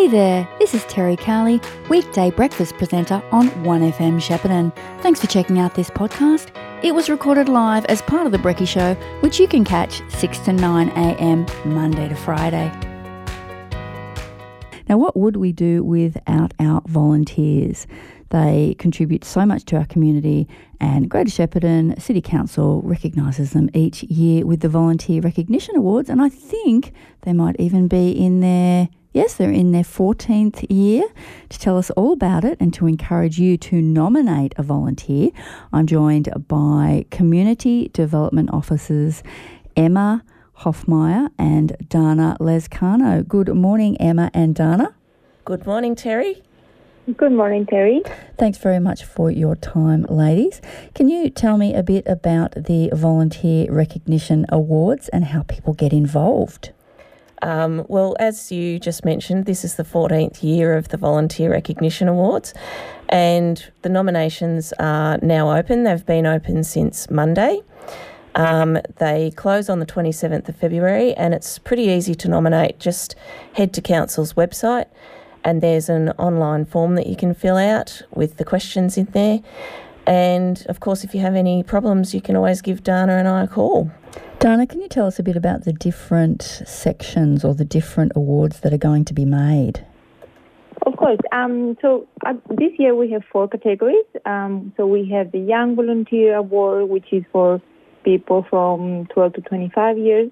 Hey there, this is Terry Cowley, weekday breakfast presenter on 1FM Shepparton. Thanks for checking out this podcast. It was recorded live as part of The Brekkie Show, which you can catch 6 to 9am Monday to Friday. Now, what would we do without our volunteers? They contribute so much to our community, and Greater Shepparton City Council recognises them each year with the Volunteer Recognition Awards, and I think they might even be in their... Yes, they're in their 14th year. To tell us all about it and to encourage you to nominate a volunteer, I'm joined by Community Development Officers Emma Hoffmeyer and Dana Lescano. Good morning, Emma and Dana. Good morning, Terry. Good morning, Terry. Thanks very much for your time, ladies. Can you tell me a bit about the Volunteer Recognition Awards and how people get involved? Well, as you just mentioned, this is the 14th year of the Volunteer Recognition Awards, and the nominations are now open. They've been open since Monday. They close on the 27th of February, and it's pretty easy to nominate. Just head to Council's website, and there's an online form that you can fill out with the questions in there. And, of course, if you have any problems, you can always give Dana and I a call. Dana, can you tell us a bit about the different sections or the different awards that are going to be made? Of course. So this year we have four categories. So we have the Young Volunteer Award, which is for people from 12 to 25 years.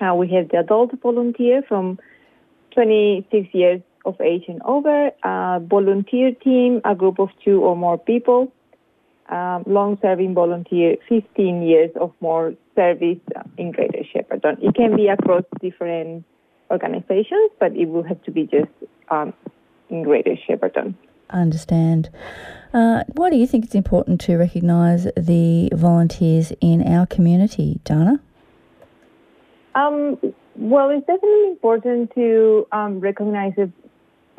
We have the Adult Volunteer from 26 years of age and over. Volunteer Team, a group of two or more people. Long-serving volunteer, 15 years of more service in Greater Shepparton. It can be across different organisations, but it will have to be just in Greater Shepparton. I understand. Why do you think it's important to recognise the volunteers in our community, Dana? Well, it's definitely important to recognise the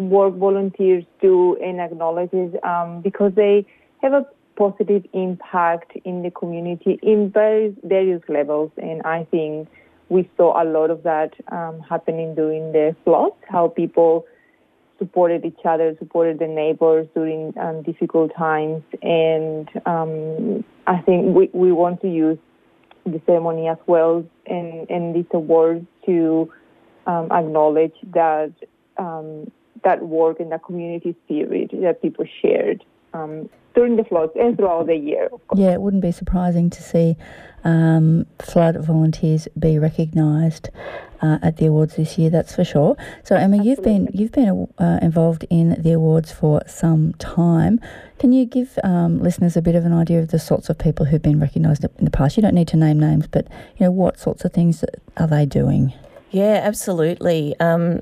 work volunteers do and acknowledge it because they have a positive impact in the community in various levels, and I think we saw a lot of that happening during the floods, how people supported each other, supported their neighbours during difficult times, and I think we want to use the ceremony as well and this award to acknowledge that that work and that community spirit that people shared during the floods and throughout the year, of course. Yeah, it wouldn't be surprising to see flood volunteers be recognised at the awards this year, that's for sure. So, Emma, you've been involved in the awards for some time. Can you give listeners a bit of an idea of the sorts of people who've been recognised in the past? You don't need to name names, but you know, what sorts of things are they doing? Yeah, absolutely.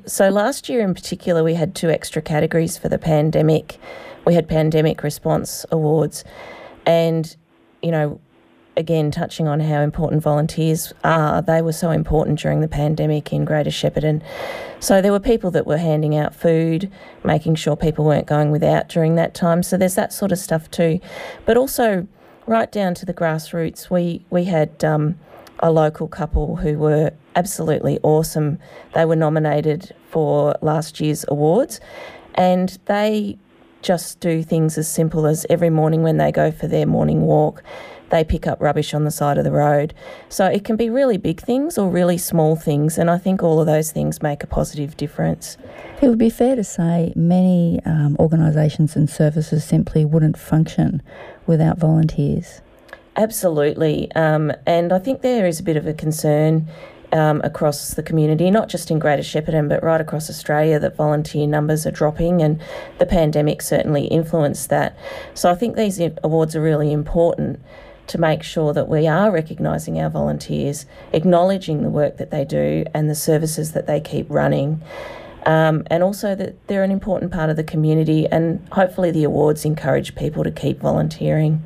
So last year in particular, we had two extra categories for the pandemic. We had Pandemic Response Awards, and, you know, again, touching on how important volunteers are, they were so important during the pandemic in Greater Shepparton. So there were people that were handing out food, making sure people weren't going without during that time. So there's that sort of stuff too. But also right down to the grassroots, we had a local couple who were absolutely awesome. They were nominated for last year's awards, and they just do things as simple as every morning when they go for their morning walk, they pick up rubbish on the side of the road. So it can be really big things or really small things, and I think all of those things make a positive difference. It would be fair to say many organisations and services simply wouldn't function without volunteers. Absolutely, and I think there is a bit of a concern across the community, not just in Greater Shepparton but right across Australia, that volunteer numbers are dropping, and the pandemic certainly influenced that. So I think these awards are really important to make sure that we are recognising our volunteers, acknowledging the work that they do and the services that they keep running, and also that they're an important part of the community, and hopefully the awards encourage people to keep volunteering.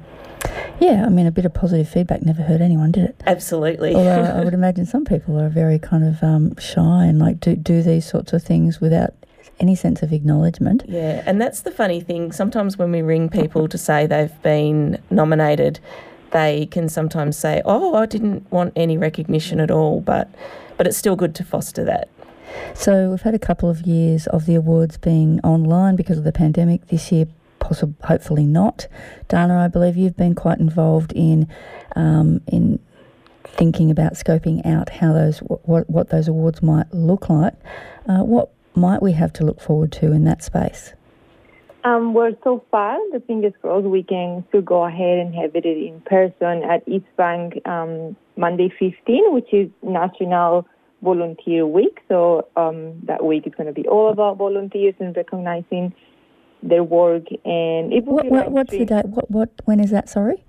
Yeah, I mean, a bit of positive feedback never hurt anyone, did it? Absolutely. Although I would imagine some people are very kind of shy and like do these sorts of things without any sense of acknowledgement. Yeah, and that's the funny thing. Sometimes when we ring people to say they've been nominated, they can sometimes say, oh, I didn't want any recognition at all, but it's still good to foster that. So we've had a couple of years of the awards being online because of the pandemic. This year, hopefully not. Dana, I believe you've been quite involved in thinking about scoping out how those what those awards might look like. What might we have to look forward to in that space? Well, so far, the fingers crossed we can still go ahead and have it in person at East Bank Monday 15, which is National Volunteer Week. So that week is going to be all about volunteers and recognising their work. And it will be what's the date? When is that? Sorry,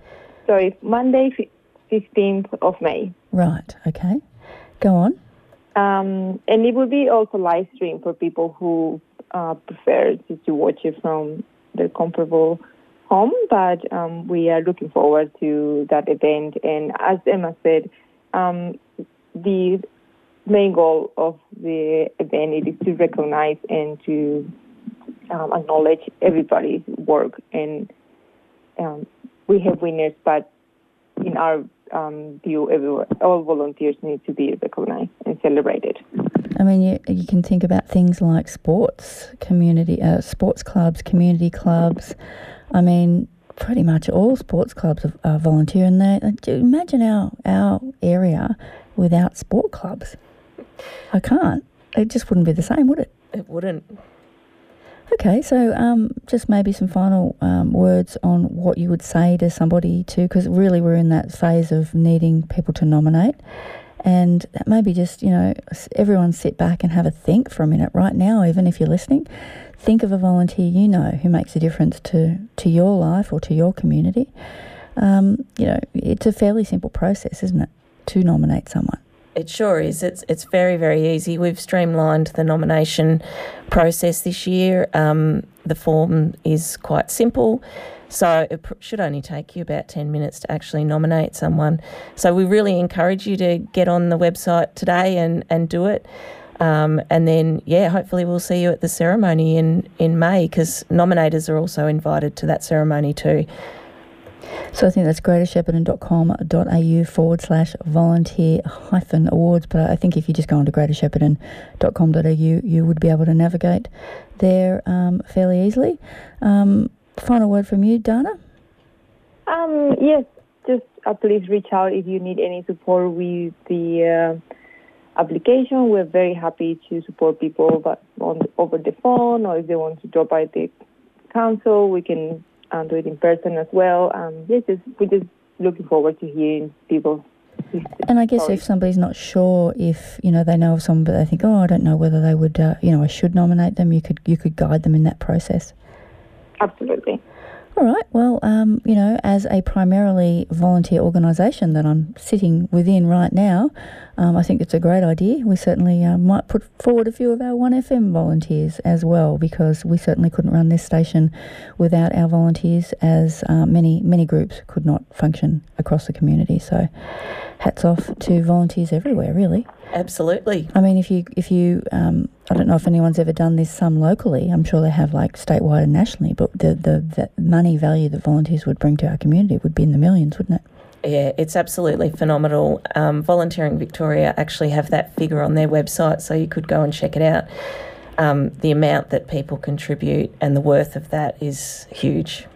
Monday 15th of May. Right. Okay. Go on. And it will be also live stream for people who prefer to watch it from their comfortable home, but we are looking forward to that event. And as Emma said, the main goal of the event is to recognise and to acknowledge everybody's work. And we have winners, but in our view, all volunteers need to be recognised and celebrated. I mean, you can think about things like sports clubs, community clubs. I mean, pretty much all sports clubs are volunteer, and imagine our area without sport clubs. I can't. It just wouldn't be the same, would it? It wouldn't. Okay, so just maybe some final words on what you would say to somebody because really we're in that phase of needing people to nominate. And that maybe just, everyone sit back and have a think for a minute right now, even if you're listening. Think of a volunteer who makes a difference to your life or to your community. It's a fairly simple process, isn't it, to nominate someone? It sure is. It's very, very easy. We've streamlined the nomination process this year. The form is quite simple. So it should only take you about 10 minutes to actually nominate someone. So we really encourage you to get on the website today and do it. And then, hopefully we'll see you at the ceremony in May, because nominators are also invited to that ceremony too. So I think that's greatershepparton.com.au/volunteer-awards. But I think if you just go on to greatershepparton.com.au, you would be able to navigate there fairly easily. Final word from you, Dana? Yes, just please reach out if you need any support with the application. We're very happy to support people over the phone, or if they want to drop by the council, we can do it in person as well. We're just looking forward to hearing people. And I guess if somebody's not sure if, they know of someone but they think, I don't know whether they would, I should nominate them, you could guide them in that process. Absolutely. All right. Well, as a primarily volunteer organisation that I'm sitting within right now, I think it's a great idea. We certainly might put forward a few of our 1FM volunteers as well, because we certainly couldn't run this station without our volunteers, as many groups could not function across the community. So hats off to volunteers everywhere, really. Absolutely. I mean, if you I don't know if anyone's ever done this, some locally, I'm sure they have, like statewide and nationally, but the money value that volunteers would bring to our community would be in the millions, wouldn't it? Yeah, it's absolutely phenomenal. Volunteering Victoria actually have that figure on their website, so you could go and check it out. The amount that people contribute and the worth of that is huge.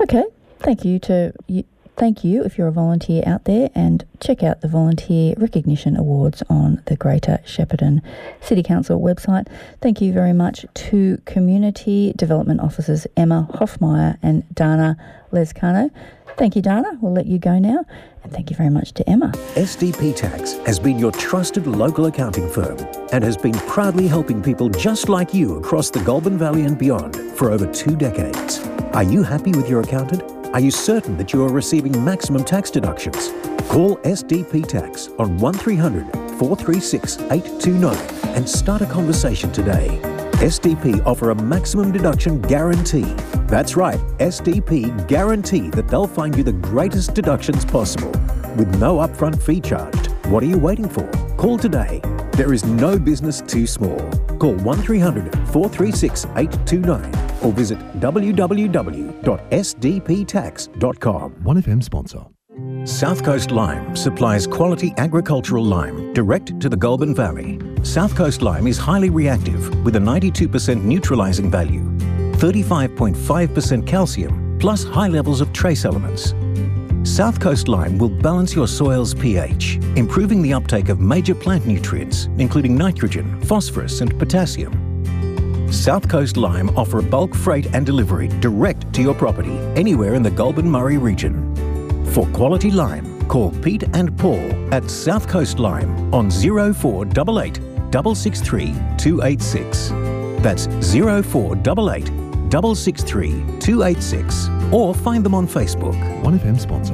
Okay, thank you to you. Thank you if you're a volunteer out there, and check out the Volunteer Recognition Awards on the Greater Shepparton City Council website. Thank you very much to Community Development Officers Emma Hoffmeyer and Dana Lescano. Thank you, Dana. We'll let you go now. And thank you very much to Emma. SDP Tax has been your trusted local accounting firm and has been proudly helping people just like you across the Goulburn Valley and beyond for over 2 decades. Are you happy with your accountant? Are you certain that you are receiving maximum tax deductions? Call SDP Tax on 1300 436 829 and start a conversation today. SDP offer a maximum deduction guarantee. That's right, SDP guarantee that they'll find you the greatest deductions possible with no upfront fee charged. What are you waiting for? Call today. There is no business too small. Call 1300 436 829. Or visit www.sdptax.com. 1FM sponsor. South Coast Lime supplies quality agricultural lime direct to the Goulburn Valley. South Coast Lime is highly reactive with a 92% neutralising value, 35.5% calcium, plus high levels of trace elements. South Coast Lime will balance your soil's pH, improving the uptake of major plant nutrients, including nitrogen, phosphorus and potassium. South Coast Lime offer bulk freight and delivery direct to your property anywhere in the Goulburn-Murray region. For quality lime, call Pete and Paul at South Coast Lime on 0488 663 286. That's 0488 663 286 or find them on Facebook. 1FM sponsor.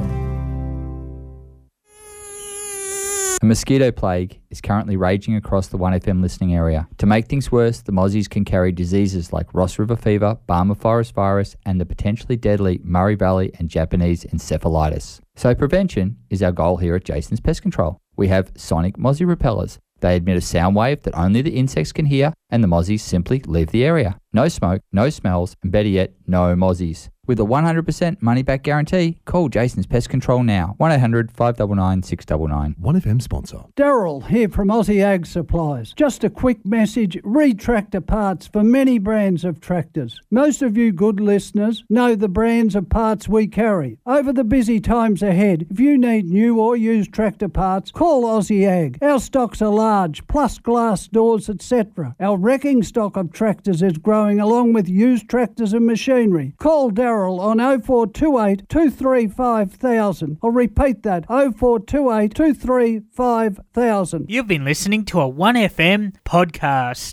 The mosquito plague is currently raging across the 1FM listening area. To make things worse, the mozzies can carry diseases like Ross River fever, Barmah Forest virus, and the potentially deadly Murray Valley and Japanese encephalitis. So prevention is our goal here at Jason's Pest Control. We have sonic mozzie repellers. They emit a sound wave that only the insects can hear, and the mozzies simply leave the area. No smoke, no smells, and better yet, no mozzies. With a 100% money-back guarantee, call Jason's Pest Control now. 1800 599 699. 1FM sponsor. Daryl here from Aussie Ag Supplies. Just a quick message, re-tractor parts for many brands of tractors. Most of you good listeners know the brands of parts we carry. Over the busy times ahead, if you need new or used tractor parts, call Aussie Ag. Our stocks are large, plus glass doors, etc. Our wrecking stock of tractors is growing along with used tractors and machinery. Call Daryl on 0428 235 000. I'll repeat that, 0428 235 000. You've been listening to a 1FM podcast.